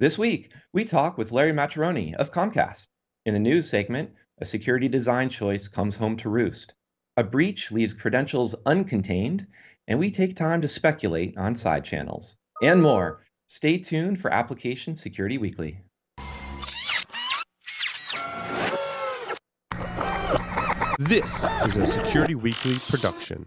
This week, we talk with Larry Maccherone of Comcast. In the news segment, a security design choice comes home to roost. A breach leaves credentials uncontained, and we take time to speculate on side channels. And more. Stay tuned for Application Security Weekly. This is a Security Weekly production.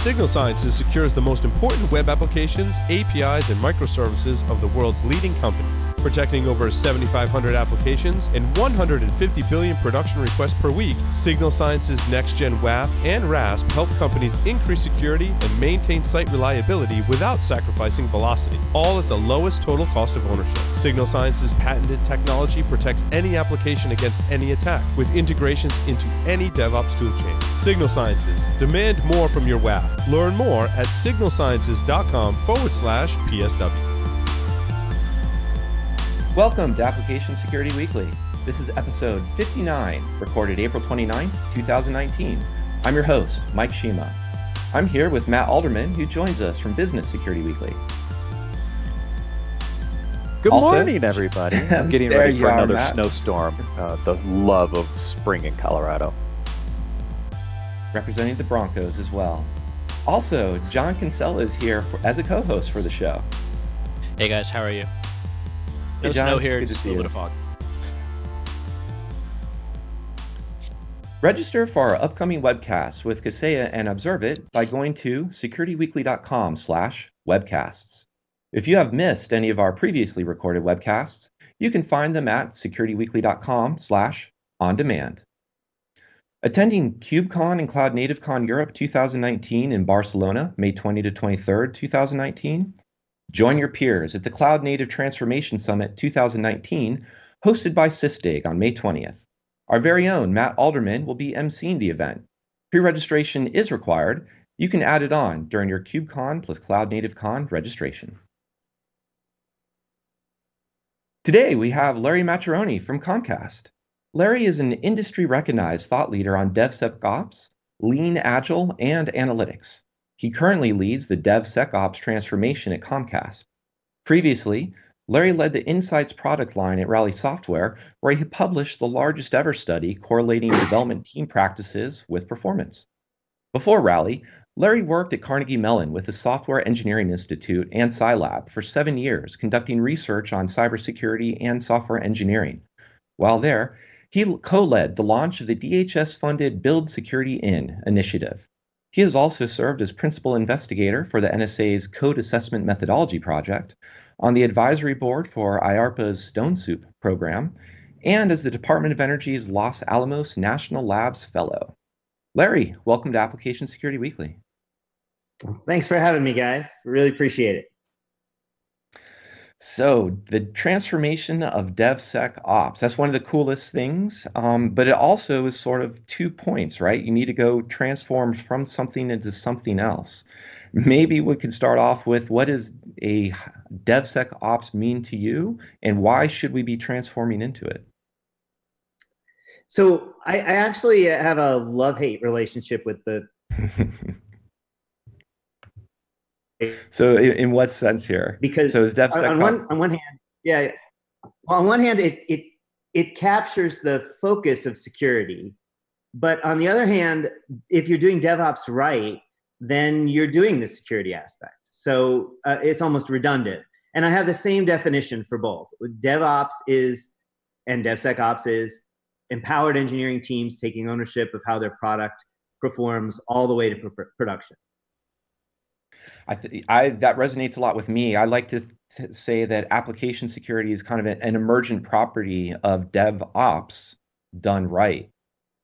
Signal Sciences secures the most important web applications, APIs, and microservices of the world's leading companies, protecting over 7,500 applications and 150 billion production requests per week. Signal Sciences' next-gen WAF and RASP help companies increase security and maintain site reliability without sacrificing velocity, all at the lowest total cost of ownership. Signal Sciences' patented technology protects any application against any attack, with integrations into any DevOps toolchain. Signal Sciences, demand more from your WAF. Learn more at signalsciences.com/PSW. Welcome to Application Security Weekly. This is episode 59, recorded April 29, 2019. I'm your host, Mike Shima. I'm here with Matt Alderman, who joins us from Business Security Weekly. Good morning, everybody. I'm getting ready for another snowstorm. The love of spring in Colorado. Representing the Broncos as well. Also, John Kinsella is here as a co-host for the show. Hey guys, how are you? No snow here, just a little bit of fog. Register for our upcoming webcasts with Kaseya and Observe It by going to securityweekly.com/webcasts. If you have missed any of our previously recorded webcasts, you can find them at securityweekly.com/on-demand. Attending KubeCon and Cloud NativeCon Europe 2019 in Barcelona, May 20 to 23, 2019. Join your peers at the Cloud Native Transformation Summit 2019, hosted by Sysdig on May 20th. Our very own Matt Alderman will be emceeing the event. Pre-registration is required. You can add it on during your KubeCon plus Cloud NativeCon registration. Today, we have Larry Maccherone from Comcast. Larry is an industry-recognized thought leader on DevSecOps, Lean, Agile, and Analytics. He currently leads the DevSecOps transformation at Comcast. Previously, Larry led the Insights product line at Rally Software, where he published the largest ever study correlating development team practices with performance. Before Rally, Larry worked at Carnegie Mellon with the Software Engineering Institute and CyLab for 7 years, conducting research on cybersecurity and software engineering. While there, he co-led the launch of the DHS-funded Build Security In initiative. He has also served as principal investigator for the NSA's Code Assessment Methodology Project, on the advisory board for IARPA's Stone Soup program, and as the Department of Energy's Los Alamos National Labs Fellow. Larry, welcome to Application Security Weekly. Thanks for having me, guys. Really appreciate it. So the transformation of DevSecOps, that's one of the coolest things, but it also is sort of 2 points, right? You need to go transform from something into something else. Maybe we could start off with, what does a DevSecOps mean to you, and why should we be transforming into it? So I actually have a love-hate relationship with the... So in what sense here? Because so is DevSecOps on one hand, yeah. Well, on one hand, it captures the focus of security. But on the other hand, if you're doing DevOps right, then you're doing the security aspect. So it's almost redundant. And I have the same definition for both. DevOps is, and DevSecOps is, empowered engineering teams taking ownership of how their product performs all the way to production. That resonates a lot with me. I like to say that application security is kind of an emergent property of DevOps done right.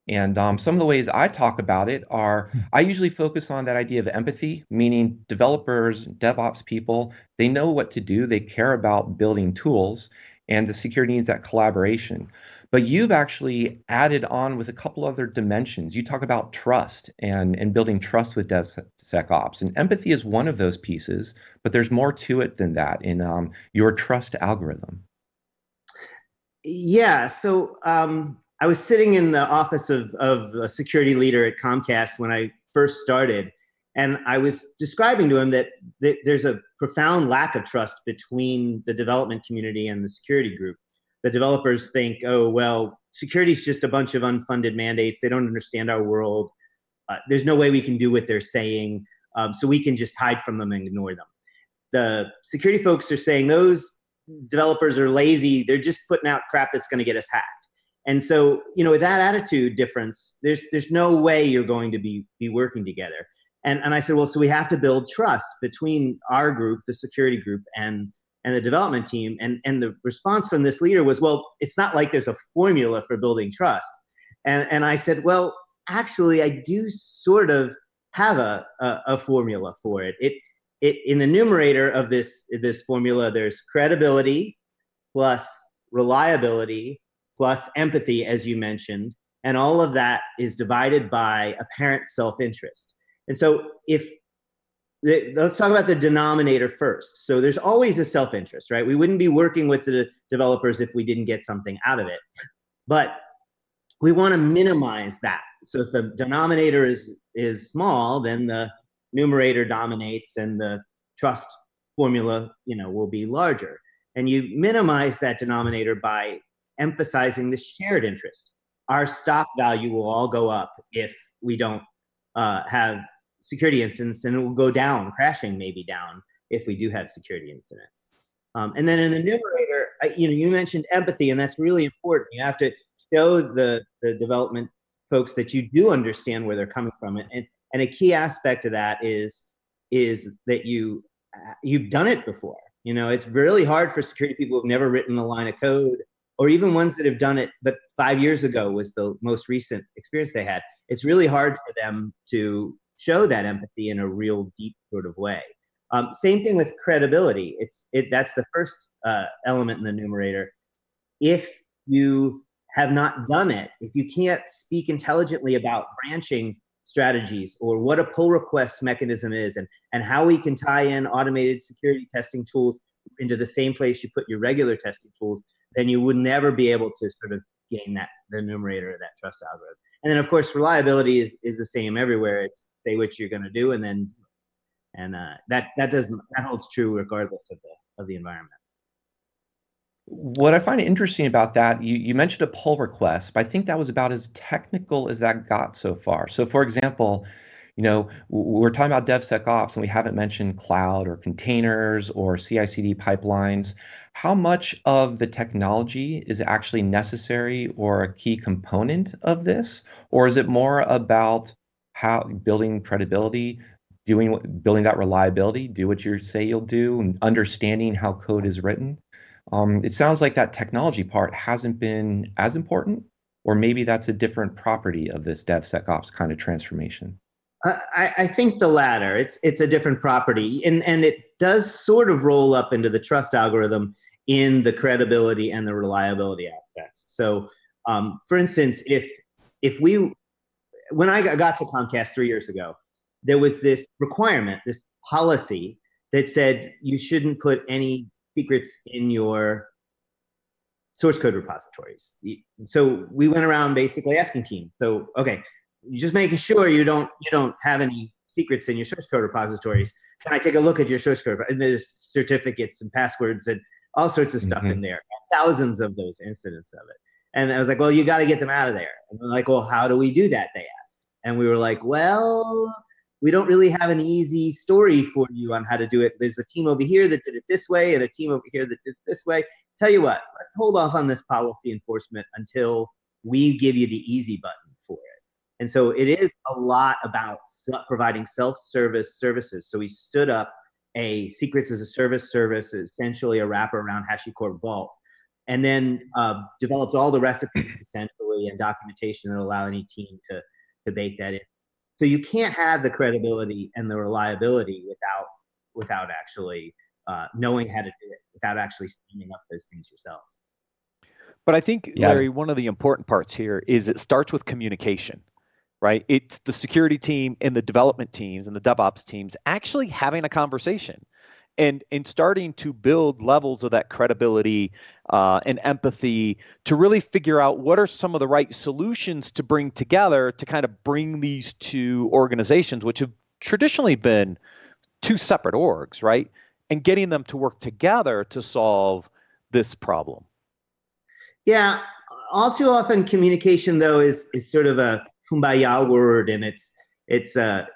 And some of the ways I talk about it are, I usually focus on that idea of empathy, meaning developers, DevOps people, they know what to do. They care about building tools, and the security needs that collaboration. But you've actually added on with a couple other dimensions. You talk about trust and building trust with DevSecOps. And empathy is one of those pieces, but there's more to it than that in your trust algorithm. Yeah, so I was sitting in the office of a security leader at Comcast when I first started, and I was describing to him that there's a profound lack of trust between the development community and the security group. The developers think, oh, well, security is just a bunch of unfunded mandates. They don't understand our world. There's no way we can do what they're saying, so we can just hide from them and ignore them. The security folks are saying those developers are lazy. They're just putting out crap that's going to get us hacked. And so, you know, with that attitude difference, there's no way you're going to be working together. And I said, well, so we have to build trust between our group, the security group, and the development team. And the response from this leader was, well, it's not like there's a formula for building trust. And I said, well, actually, I do sort of have a formula for it. It in the numerator of this formula, there's credibility plus reliability plus empathy, as you mentioned, and all of that is divided by apparent self-interest. And so let's talk about the denominator first. So there's always a self-interest, right? We wouldn't be working with the developers if we didn't get something out of it. But we want to minimize that. So if the denominator is small, then the numerator dominates and the trust formula, you know, will be larger. And you minimize that denominator by emphasizing the shared interest. Our stock value will all go up if we don't have security incidents, and it will go down, crashing maybe down, if we do have security incidents. And then in the numerator, you mentioned empathy, and that's really important. You have to show the development folks that you do understand where they're coming from. And a key aspect of that is that you've done it before. You know, it's really hard for security people who've never written a line of code, or even ones that have done it, but 5 years ago was the most recent experience they had. It's really hard for them to show that empathy in a real deep sort of way. Same thing with credibility. That's the first element in the numerator. If you have not done it, if you can't speak intelligently about branching strategies or what a pull request mechanism is and how we can tie in automated security testing tools into the same place you put your regular testing tools, then you would never be able to sort of gain the numerator of that trust algorithm. And then, of course, reliability is the same everywhere. It's say what you're going to do, and that holds true regardless of the environment. What I find interesting about that, you mentioned a pull request, but I think that was about as technical as that got so far. So, for example, you know, we're talking about DevSecOps, and we haven't mentioned cloud or containers or CI/CD pipelines. How much of the technology is actually necessary or a key component of this, or is it more about how building credibility, building that reliability, do what you say you'll do, and understanding how code is written? It sounds like that technology part hasn't been as important, or maybe that's a different property of this DevSecOps kind of transformation. I think the latter. It's a different property, and it does sort of roll up into the trust algorithm in the credibility and the reliability aspects. So, for instance, when I got to Comcast 3 years ago, there was this requirement, this policy that said you shouldn't put any secrets in your source code repositories. So we went around basically asking teams, so, okay, just making sure you don't have any secrets in your source code repositories. Can I take a look at your source code? And there's certificates and passwords and all sorts of stuff in there. Thousands of those incidents of it. And I was like, well, you got to get them out of there. And they're like, well, how do we do that? They asked. And we were like, well, we don't really have an easy story for you on how to do it. There's a team over here that did it this way and a team over here that did it this way. Tell you what, let's hold off on this policy enforcement until we give you the easy button for it. And so it is a lot about providing self-service services. So we stood up a secrets as a service service, essentially a wrapper around HashiCorp Vault, and then developed all the recipes essentially and documentation that allow any team to bake that in. So you can't have the credibility and the reliability without actually knowing how to do it, without actually standing up those things yourselves. But I think, Larry, one of the important parts here is it starts with communication, right? It's the security team and the development teams and the DevOps teams actually having a conversation and starting to build levels of that credibility and empathy to really figure out what are some of the right solutions to bring together to kind of bring these two organizations, which have traditionally been two separate orgs, right? And getting them to work together to solve this problem. Yeah, all too often communication though is sort of a kumbaya word, and it's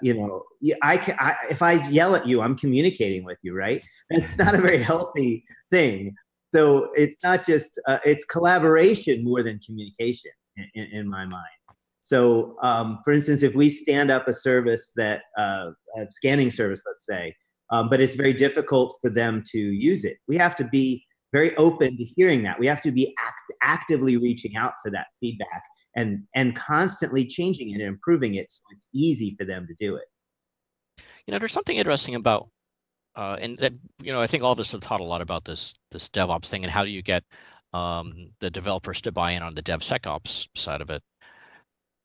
you know, I if I yell at you, I'm communicating with you, right? That's not a very healthy thing. So it's not just it's collaboration more than communication in my mind. So for instance, if we stand up a service that a scanning service, let's say, but it's very difficult for them to use it, we have to be very open to hearing that. We have to be actively reaching out for that feedback and constantly changing it and improving it so it's easy for them to do it. You know, there's something interesting about, and that, you know, I think all of us have taught a lot about this DevOps thing and how do you get the developers to buy in on the DevSecOps side of it.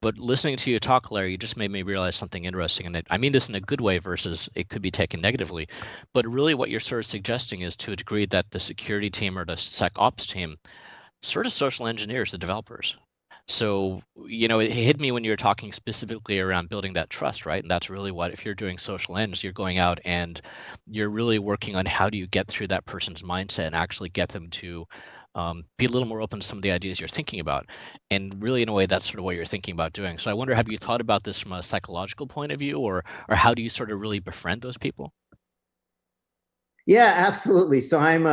But listening to you talk, Larry, you just made me realize something interesting. And I mean this in a good way versus it could be taken negatively. But really what you're sort of suggesting is to a degree that the security team or the SecOps team sort of social engineers the developers. So, you know, it hit me when you were talking specifically around building that trust, right? And that's really what, if you're doing social eng, you're going out and you're really working on how do you get through that person's mindset and actually get them to be a little more open to some of the ideas you're thinking about. And really, in a way, that's sort of what you're thinking about doing. So I wonder, have you thought about this from a psychological point of view, or how do you sort of really befriend those people? Yeah, absolutely. So I'm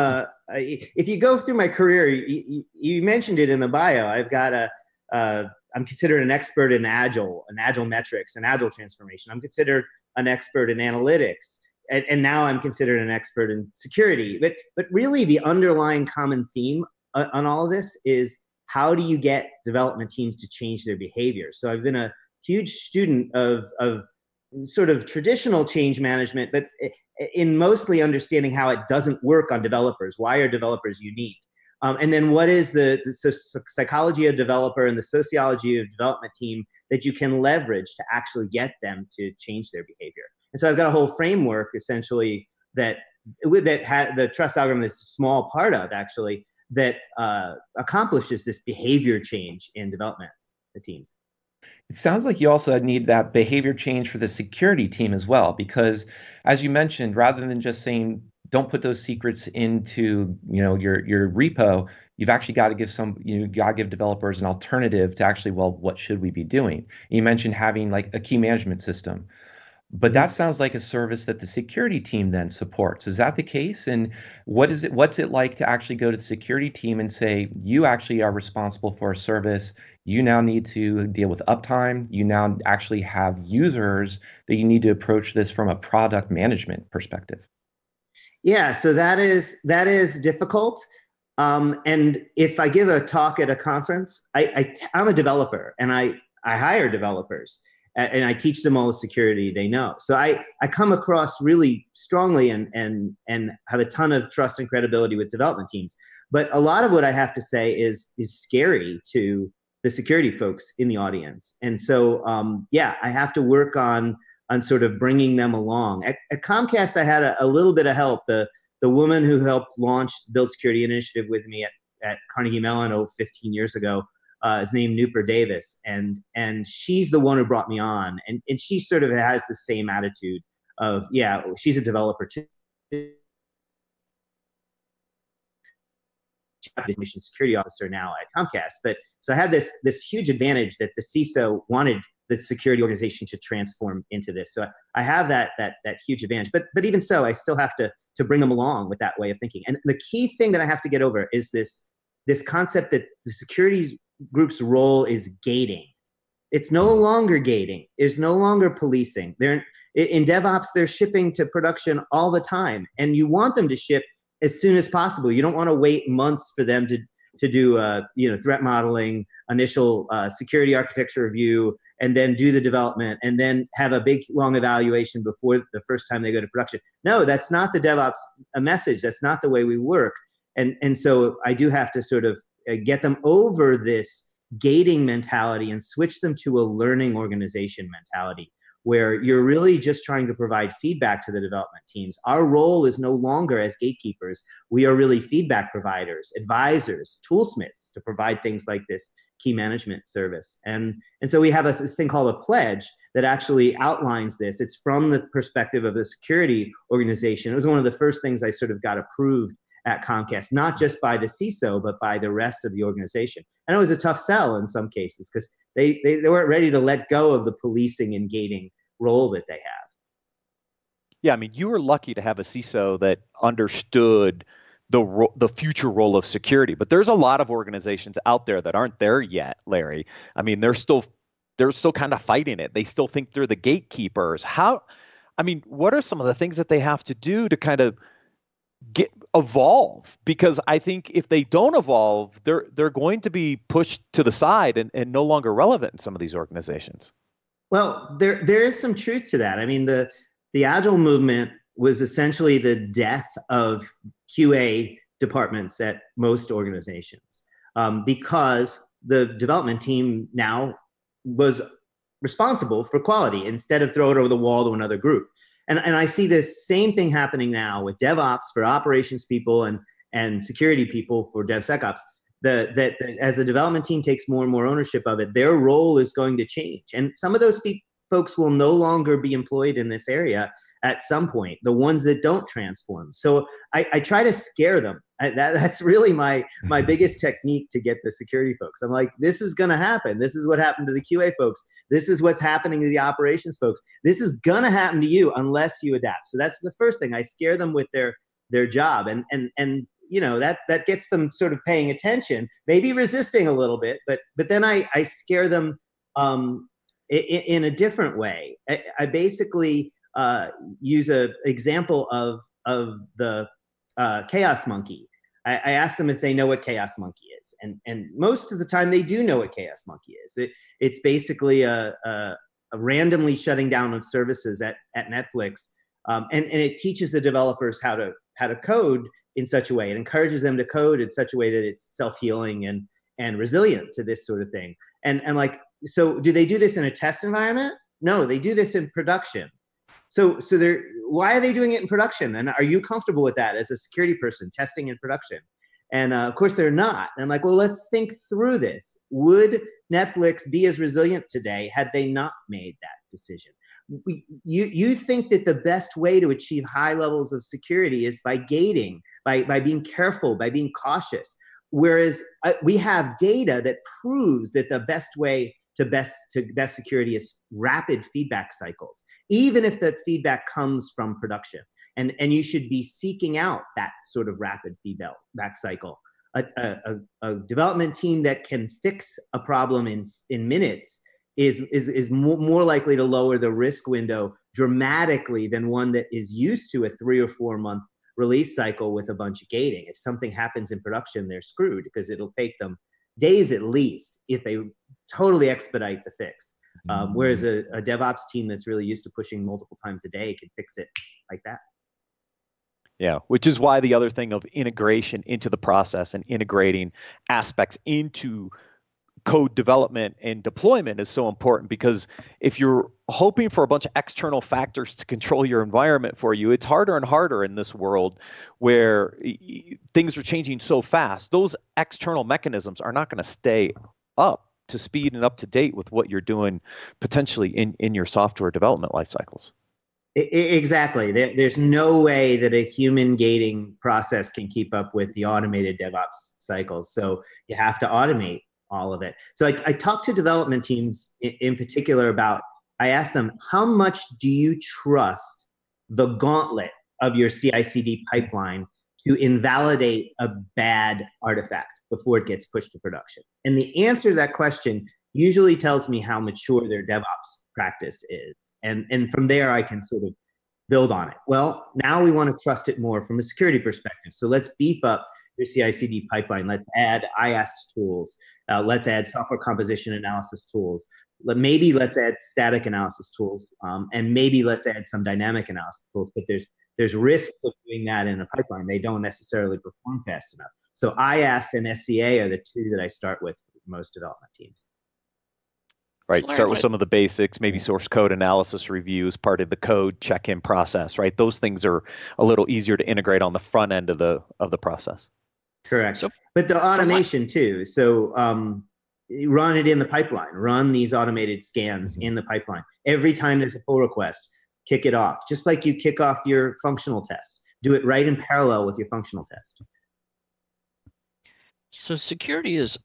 if you go through my career, you mentioned it in the bio. I've got I'm considered an expert in agile metrics and agile transformation. I'm considered an expert in analytics. And now I'm considered an expert in security. But really the underlying common theme on all of this is how do you get development teams to change their behavior? So I've been a huge student of sort of traditional change management, but in mostly understanding how it doesn't work on developers. Why are developers unique? And then what is the psychology of developer and the sociology of development team that you can leverage to actually get them to change their behavior? And so I've got a whole framework essentially that the trust algorithm is a small part of actually that accomplishes this behavior change in development, the teams. It sounds like you also need that behavior change for the security team as well, because as you mentioned, rather than just saying, don't put those secrets into, you know, your repo, you've actually got to give developers an alternative to actually, well, what should we be doing? And you mentioned having like a key management system. But that sounds like a service that the security team then supports. Is that the case? And what's it like to actually go to the security team and say, you actually are responsible for a service. You now need to deal with uptime. You now actually have users that you need to approach this from a product management perspective. Yeah, so that is difficult. And if I give a talk at a conference, I'm a developer and I hire developers. And I teach them all the security they know. So I come across really strongly and have a ton of trust and credibility with development teams. But a lot of what I have to say is scary to the security folks in the audience. And so, I have to work on sort of bringing them along. At Comcast, I had a little bit of help. The woman who helped launch Build Security Initiative with me at Carnegie Mellon 15 years ago, is named Nupur Davis, and she's the one who brought me on, and she sort of has the same attitude of, yeah, she's a developer too. I'm the mission security officer now at Comcast, but so I had this huge advantage that the CISO wanted the security organization to transform into this. So I have that huge advantage, but even so, I still have to bring them along with that way of thinking. And the key thing that I have to get over is this concept that the security group's role is gating. It's no longer gating. It's no longer policing. They're in DevOps, they're shipping to production all the time, and you want them to ship as soon as possible. You don't want to wait months for them to do threat modeling, initial security architecture review, and then do the development, and then have a big long evaluation before the first time they go to production. No, that's not the DevOps message. That's not the way we work. And so I do have to sort of get them over this gating mentality and switch them to a learning organization mentality, where you're really just trying to provide feedback to the development teams. Our role is no longer as gatekeepers. We are really feedback providers, advisors, toolsmiths to provide things like this key management service. And so we have this thing called a pledge that actually outlines this. It's from the perspective of the security organization. It was one of the first things I sort of got approved at Comcast, not just by the CISO, but by the rest of the organization. And it was a tough sell in some cases because they weren't ready to let go of the policing and gating role that they have. Yeah, I mean, you were lucky to have a CISO that understood the future role of security, but there's a lot of organizations out there that aren't there yet, Larry. I mean, they're still kind of fighting it. They still think they're the gatekeepers. What are some of the things that they have to do to kind of evolve? Because I think if they don't evolve, they're going to be pushed to the side and no longer relevant in some of these organizations. Well, there is some truth to that. I mean, the Agile movement was essentially the death of QA departments at most organizations, because the development team now was responsible for quality instead of throw it over the wall to another group. And I see this same thing happening now with DevOps for operations people and security people for DevSecOps. As the development team takes more and more ownership of it, their role is going to change. And some of those folks will no longer be employed in this area at some point, the ones that don't transform. So I try to scare them. That's really my biggest technique to get the security folks. I'm like, this is going to happen. This is what happened to the QA folks. This is what's happening to the operations folks. This is going to happen to you unless you adapt. So that's the first thing. I scare them with their job. And you know, that gets them sort of paying attention, maybe resisting a little bit, but then I scare them in a different way. I basically use an example of the Chaos Monkey. I asked them if they know what Chaos Monkey is, and most of the time they do know what Chaos Monkey is. It's basically a randomly shutting down of services at Netflix, and it teaches the developers how to code in such a way. It encourages them to code in such a way that it's self-healing and resilient to this sort of thing. And like, so do they do this in a test environment? No, they do this in production. So why are they doing it in production? And are you comfortable with that as a security person, testing in production? And of course they're not. And I'm like, well, let's think through this. Would Netflix be as resilient today had they not made that decision? You think that the best way to achieve high levels of security is by gating, by being careful, by being cautious. Whereas we have data that proves that the best way to best security is rapid feedback cycles, even if that feedback comes from production. And you should be seeking out that sort of rapid feedback cycle. A development team that can fix a problem in minutes is more likely to lower the risk window dramatically than one that is used to a 3 or 4 month release cycle with a bunch of gating. If something happens in production, they're screwed because it'll take them days at least if they totally expedite the fix. Whereas a DevOps team that's really used to pushing multiple times a day can fix it like that. Yeah, which is why the other thing of integration into the process and integrating aspects into code development and deployment is so important, because if you're hoping for a bunch of external factors to control your environment for you, it's harder and harder in this world where things are changing so fast. Those external mechanisms are not going to stay up to speed and up to date with what you're doing potentially in your software development life cycles. Exactly. There's no way that a human gating process can keep up with the automated DevOps cycles. So you have to automate all of it. So I talked to development teams in particular about, I asked them, how much do you trust the gauntlet of your CI/CD pipeline to invalidate a bad artifact before it gets pushed to production? And the answer to that question usually tells me how mature their DevOps practice is. And from there, I can sort of build on it. Well, now we want to trust it more from a security perspective. So let's beef up your CI/CD pipeline. Let's add IAST tools. Let's add software composition analysis tools. Maybe let's add static analysis tools, and maybe let's add some dynamic analysis tools. But there's risks of doing that in a pipeline. They don't necessarily perform fast enough. So IAST and SCA are the two that I start with for most development teams. Right. Start with some of the basics, maybe source code analysis review is part of the code check-in process, right? Those things are a little easier to integrate on the front end of the process. Correct. So, but the automation too. So run it in the pipeline, run these automated scans in the pipeline. Every time there's a pull request, kick it off. Just like you kick off your functional test. Do it right in parallel with your functional test. So security is...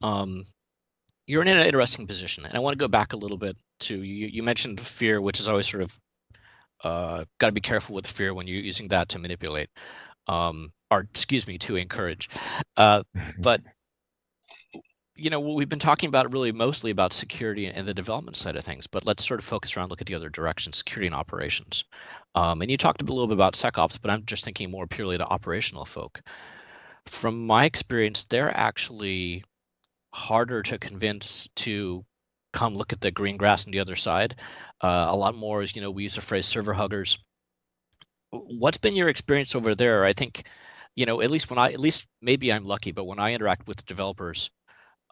You're in an interesting position, and I want to go back a little bit to you mentioned fear, which is always sort of got to be careful with fear when you're using that to manipulate, to encourage. But you know, we've been talking about really mostly about security and the development side of things, but let's sort of focus around, look at the other direction, security and operations. And you talked a little bit about SecOps, but I'm just thinking more purely to operational folk. From my experience, they're actually harder to convince to come look at the green grass on the other side. A lot more is, you know, we use the phrase server huggers. What's been your experience over there? I think, you know, at least maybe I'm lucky, but when I interact with developers,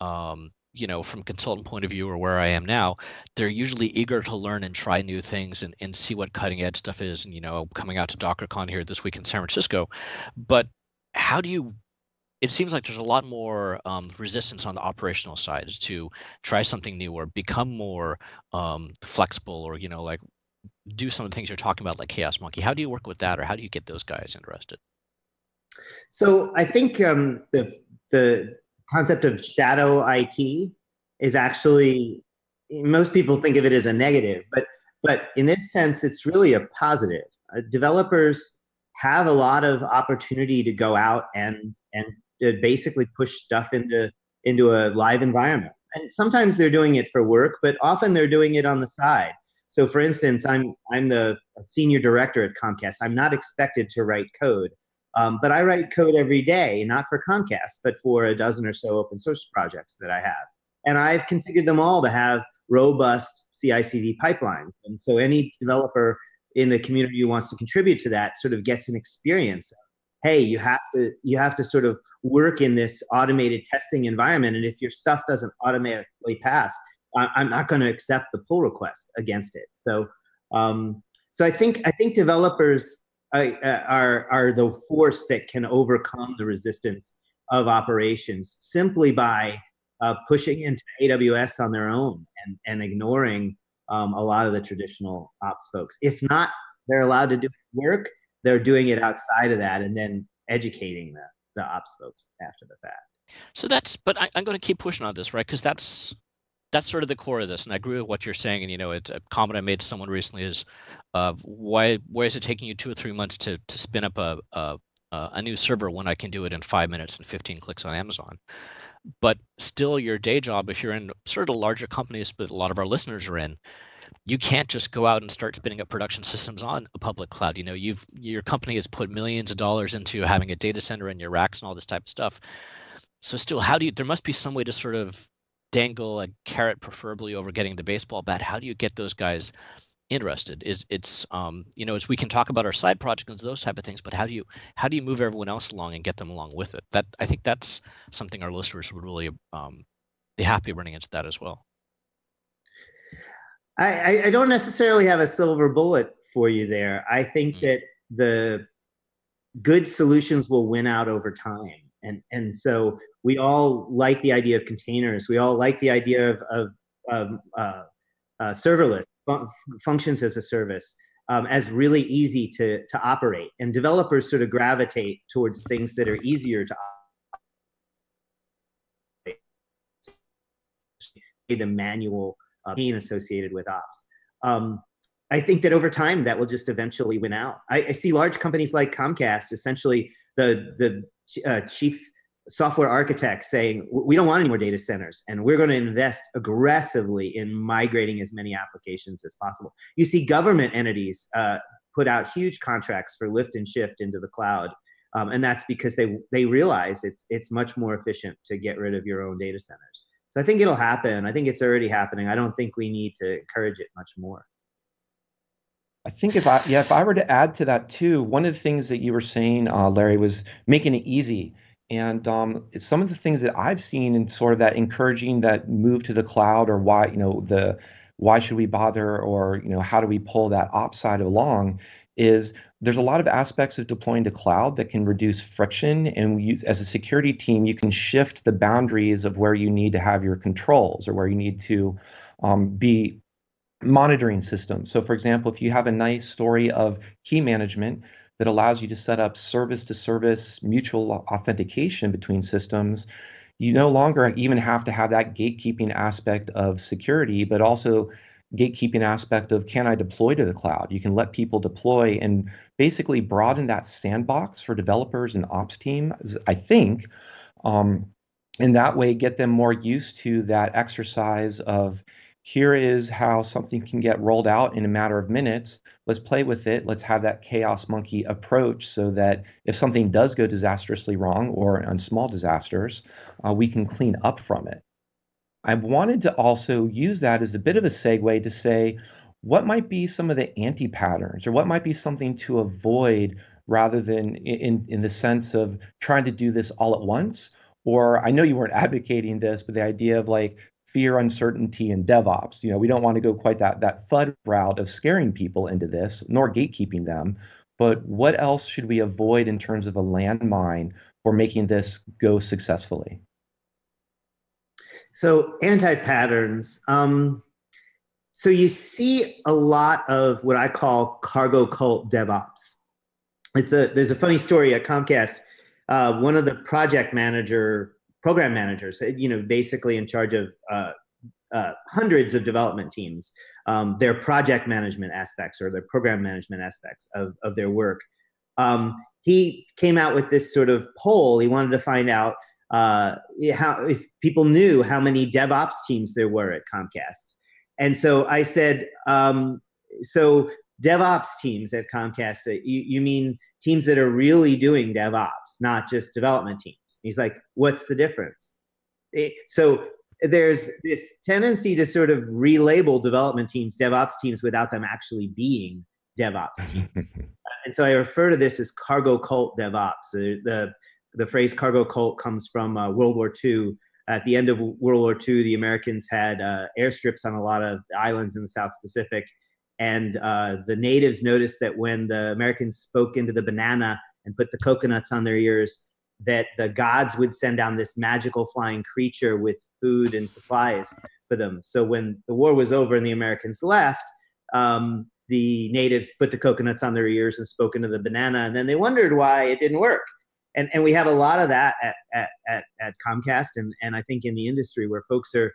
you know, from consultant point of view or where I am now, they're usually eager to learn and try new things and see what cutting edge stuff is. And, you know, coming out to DockerCon here this week in San Francisco, but how do you, it seems like there's a lot more resistance on the operational side to try something new or become more flexible or, you know, like do some of the things you're talking about, like Chaos Monkey. How do you work with that, or how do you get those guys interested? So I think the concept of shadow IT is actually, most people think of it as a negative, but in this sense, it's really a positive. Developers have a lot of opportunity to go out and to basically push stuff into a live environment. And sometimes they're doing it for work, but often they're doing it on the side. So for instance, I'm the senior director at Comcast. I'm not expected to write code, but I write code every day, not for Comcast, but for a dozen or so open source projects that I have. And I've configured them all to have robust CI/CD pipelines. And so any developer in the community who wants to contribute to that sort of gets an experience. Hey, you have to sort of work in this automated testing environment, and if your stuff doesn't automatically pass, I'm not going to accept the pull request against it. So, I think developers are the force that can overcome the resistance of operations simply by pushing into AWS on their own and ignoring a lot of the traditional ops folks. If not, they're allowed to do work. They're doing it outside of that and then educating the ops folks after the fact. So that's, but I'm going to keep pushing on this, right? Because that's sort of the core of this. And I agree with what you're saying. And, you know, it's a comment I made to someone recently is, why is it taking you 2 or 3 months to spin up a new server when I can do it in 5 minutes and 15 clicks on Amazon? But still your day job, if you're in sort of larger companies that a lot of our listeners are in, you can't just go out and start spinning up production systems on a public cloud. You know, your company has put millions of dollars into having a data center in your racks and all this type of stuff. So still, there must be some way to sort of dangle a carrot, preferably over getting the baseball bat. How do you get those guys interested? You know, as we can talk about our side projects and those type of things, but how do you move everyone else along and get them along with it? That, I think that's something our listeners would really be happy running into that as well. I don't necessarily have a silver bullet for you there. I think that the good solutions will win out over time. And so we all like the idea of containers. We all like the idea of serverless, functions as a service, as really easy to operate. And developers sort of gravitate towards things that are easier to operate. The manual being associated with ops. I think that over time, that will just eventually win out. I see large companies like Comcast, essentially the chief software architect saying, we don't want any more data centers, and we're going to invest aggressively in migrating as many applications as possible. You see government entities put out huge contracts for lift and shift into the cloud, and that's because they realize it's much more efficient to get rid of your own data centers. I think it'll happen. I think it's already happening. I don't think we need to encourage it much more. I think if I were to add to that too, one of the things that you were saying, Larry, was making it easy. And some of the things that I've seen in sort of that encouraging that move to the cloud, or why, you know, the why should we bother, or, you know, how do we pull that ops side along, is there's a lot of aspects of deploying to cloud that can reduce friction. And we use, as a security team, you can shift the boundaries of where you need to have your controls or where you need to be monitoring systems. So for example, if you have a nice story of key management that allows you to set up service-to-service mutual authentication between systems, you no longer even have to have that gatekeeping aspect of security, but also gatekeeping aspect of, can I deploy to the cloud? You can let people deploy and basically broaden that sandbox for developers and ops teams, I think, and that way get them more used to that exercise of, here is how something can get rolled out in a matter of minutes. Let's play with it. Let's have that Chaos Monkey approach so that if something does go disastrously wrong, or on small disasters, we can clean up from it. I wanted to also use that as a bit of a segue to say, what might be some of the anti-patterns, or what might be something to avoid, rather than in the sense of trying to do this all at once? Or I know you weren't advocating this, but the idea of like, fear, uncertainty, and DevOps. You know, we don't want to go quite that FUD route of scaring people into this, nor gatekeeping them. But what else should we avoid in terms of a landmine for making this go successfully? So anti-patterns. So you see a lot of what I call cargo cult DevOps. There's a funny story at Comcast. One of the program managers, you know, basically in charge of hundreds of development teams, their project management aspects or their program management aspects of their work. He came out with this sort of poll. He wanted to find out if people knew how many DevOps teams there were at Comcast. And so I said, so DevOps teams at Comcast, you mean teams that are really doing DevOps, not just development teams. He's like, what's the difference? So there's this tendency to sort of relabel development teams, DevOps teams, without them actually being DevOps teams. And so I refer to this as cargo cult DevOps. The phrase cargo cult comes from World War II. At the end of World War II, the Americans had airstrips on a lot of islands in the South Pacific. And the natives noticed that when the Americans spoke into the banana and put the coconuts on their ears, that the gods would send down this magical flying creature with food and supplies for them. So when the war was over and the Americans left, the natives put the coconuts on their ears and spoke into the banana, and then they wondered why it didn't work. And we have a lot of that at Comcast, and I think in the industry, where folks are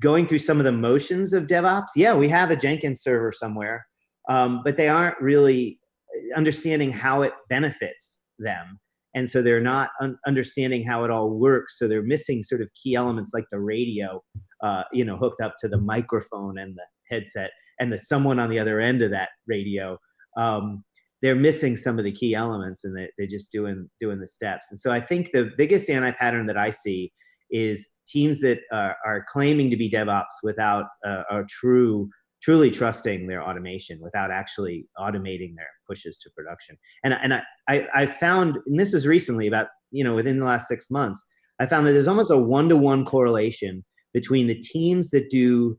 going through some of the motions of DevOps. Yeah, we have a Jenkins server somewhere, but they aren't really understanding how it benefits them. And so they're not understanding how it all works. So they're missing sort of key elements like the radio, you know, hooked up to the microphone and the headset and the someone on the other end of that radio. They're missing some of the key elements, and they're just doing the steps. And so I think the biggest anti-pattern that I see is teams that are claiming to be DevOps without are truly trusting their automation, without actually automating their pushes to production. And I found, and this is recently, about, you know, within the last 6 months, I found that there's almost a one-to-one correlation between the teams that do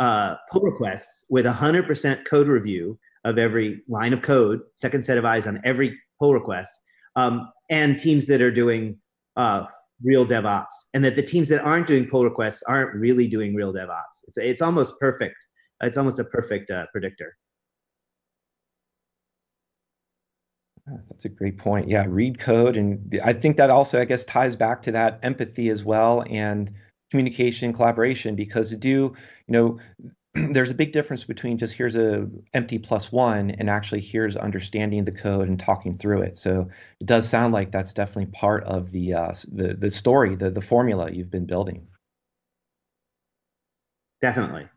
pull requests with 100% code review of every line of code, second set of eyes on every pull request, and teams that are doing real DevOps, and that the teams that aren't doing pull requests aren't really doing real DevOps. It's almost perfect. It's almost a perfect predictor. That's a great point. Yeah, read code. And I think that also, I guess, ties back to that empathy as well, and communication, collaboration, because there's a big difference between just here's a empty +1 and actually here's understanding the code and talking through it. So it does sound like that's definitely part of the story, the formula you've been building. Definitely.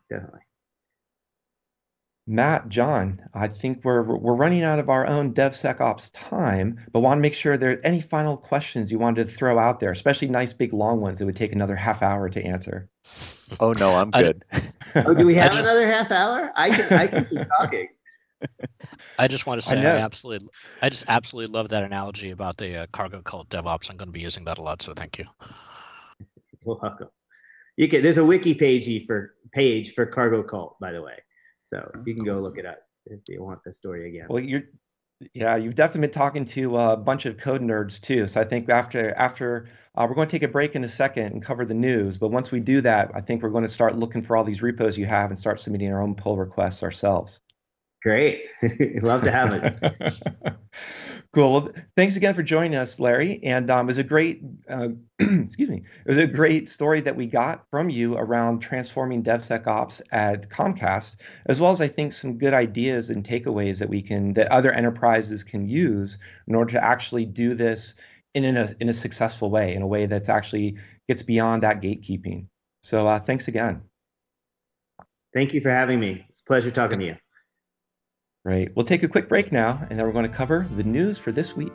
Matt, John, I think we're running out of our own DevSecOps time, but want to make sure there are any final questions you wanted to throw out there, especially nice big long ones that would take another half hour to answer. Oh no, I'm good. Do we have another half hour? I can keep talking. I just want to say I absolutely love that analogy about the cargo cult DevOps. I'm going to be using that a lot, so thank you. You're welcome. You can, there's a wiki page for cargo cult, by the way, so you can go look it up if you want the story again. Well, you've definitely been talking to a bunch of code nerds too. So I think after we're going to take a break in a second and cover the news. But once we do that, I think we're going to start looking for all these repos you have and start submitting our own pull requests ourselves. Great. Love to have it. Cool. Well, thanks again for joining us, Larry. And it was a great, it was a great story that we got from you around transforming DevSecOps at Comcast, as well as I think some good ideas and takeaways that other enterprises can use in order to actually do this in a successful way, in a way that's actually gets beyond that gatekeeping. So thanks again. Thank you for having me. It's a pleasure talking to you. Right. We'll take a quick break now, and then we're going to cover the news for this week.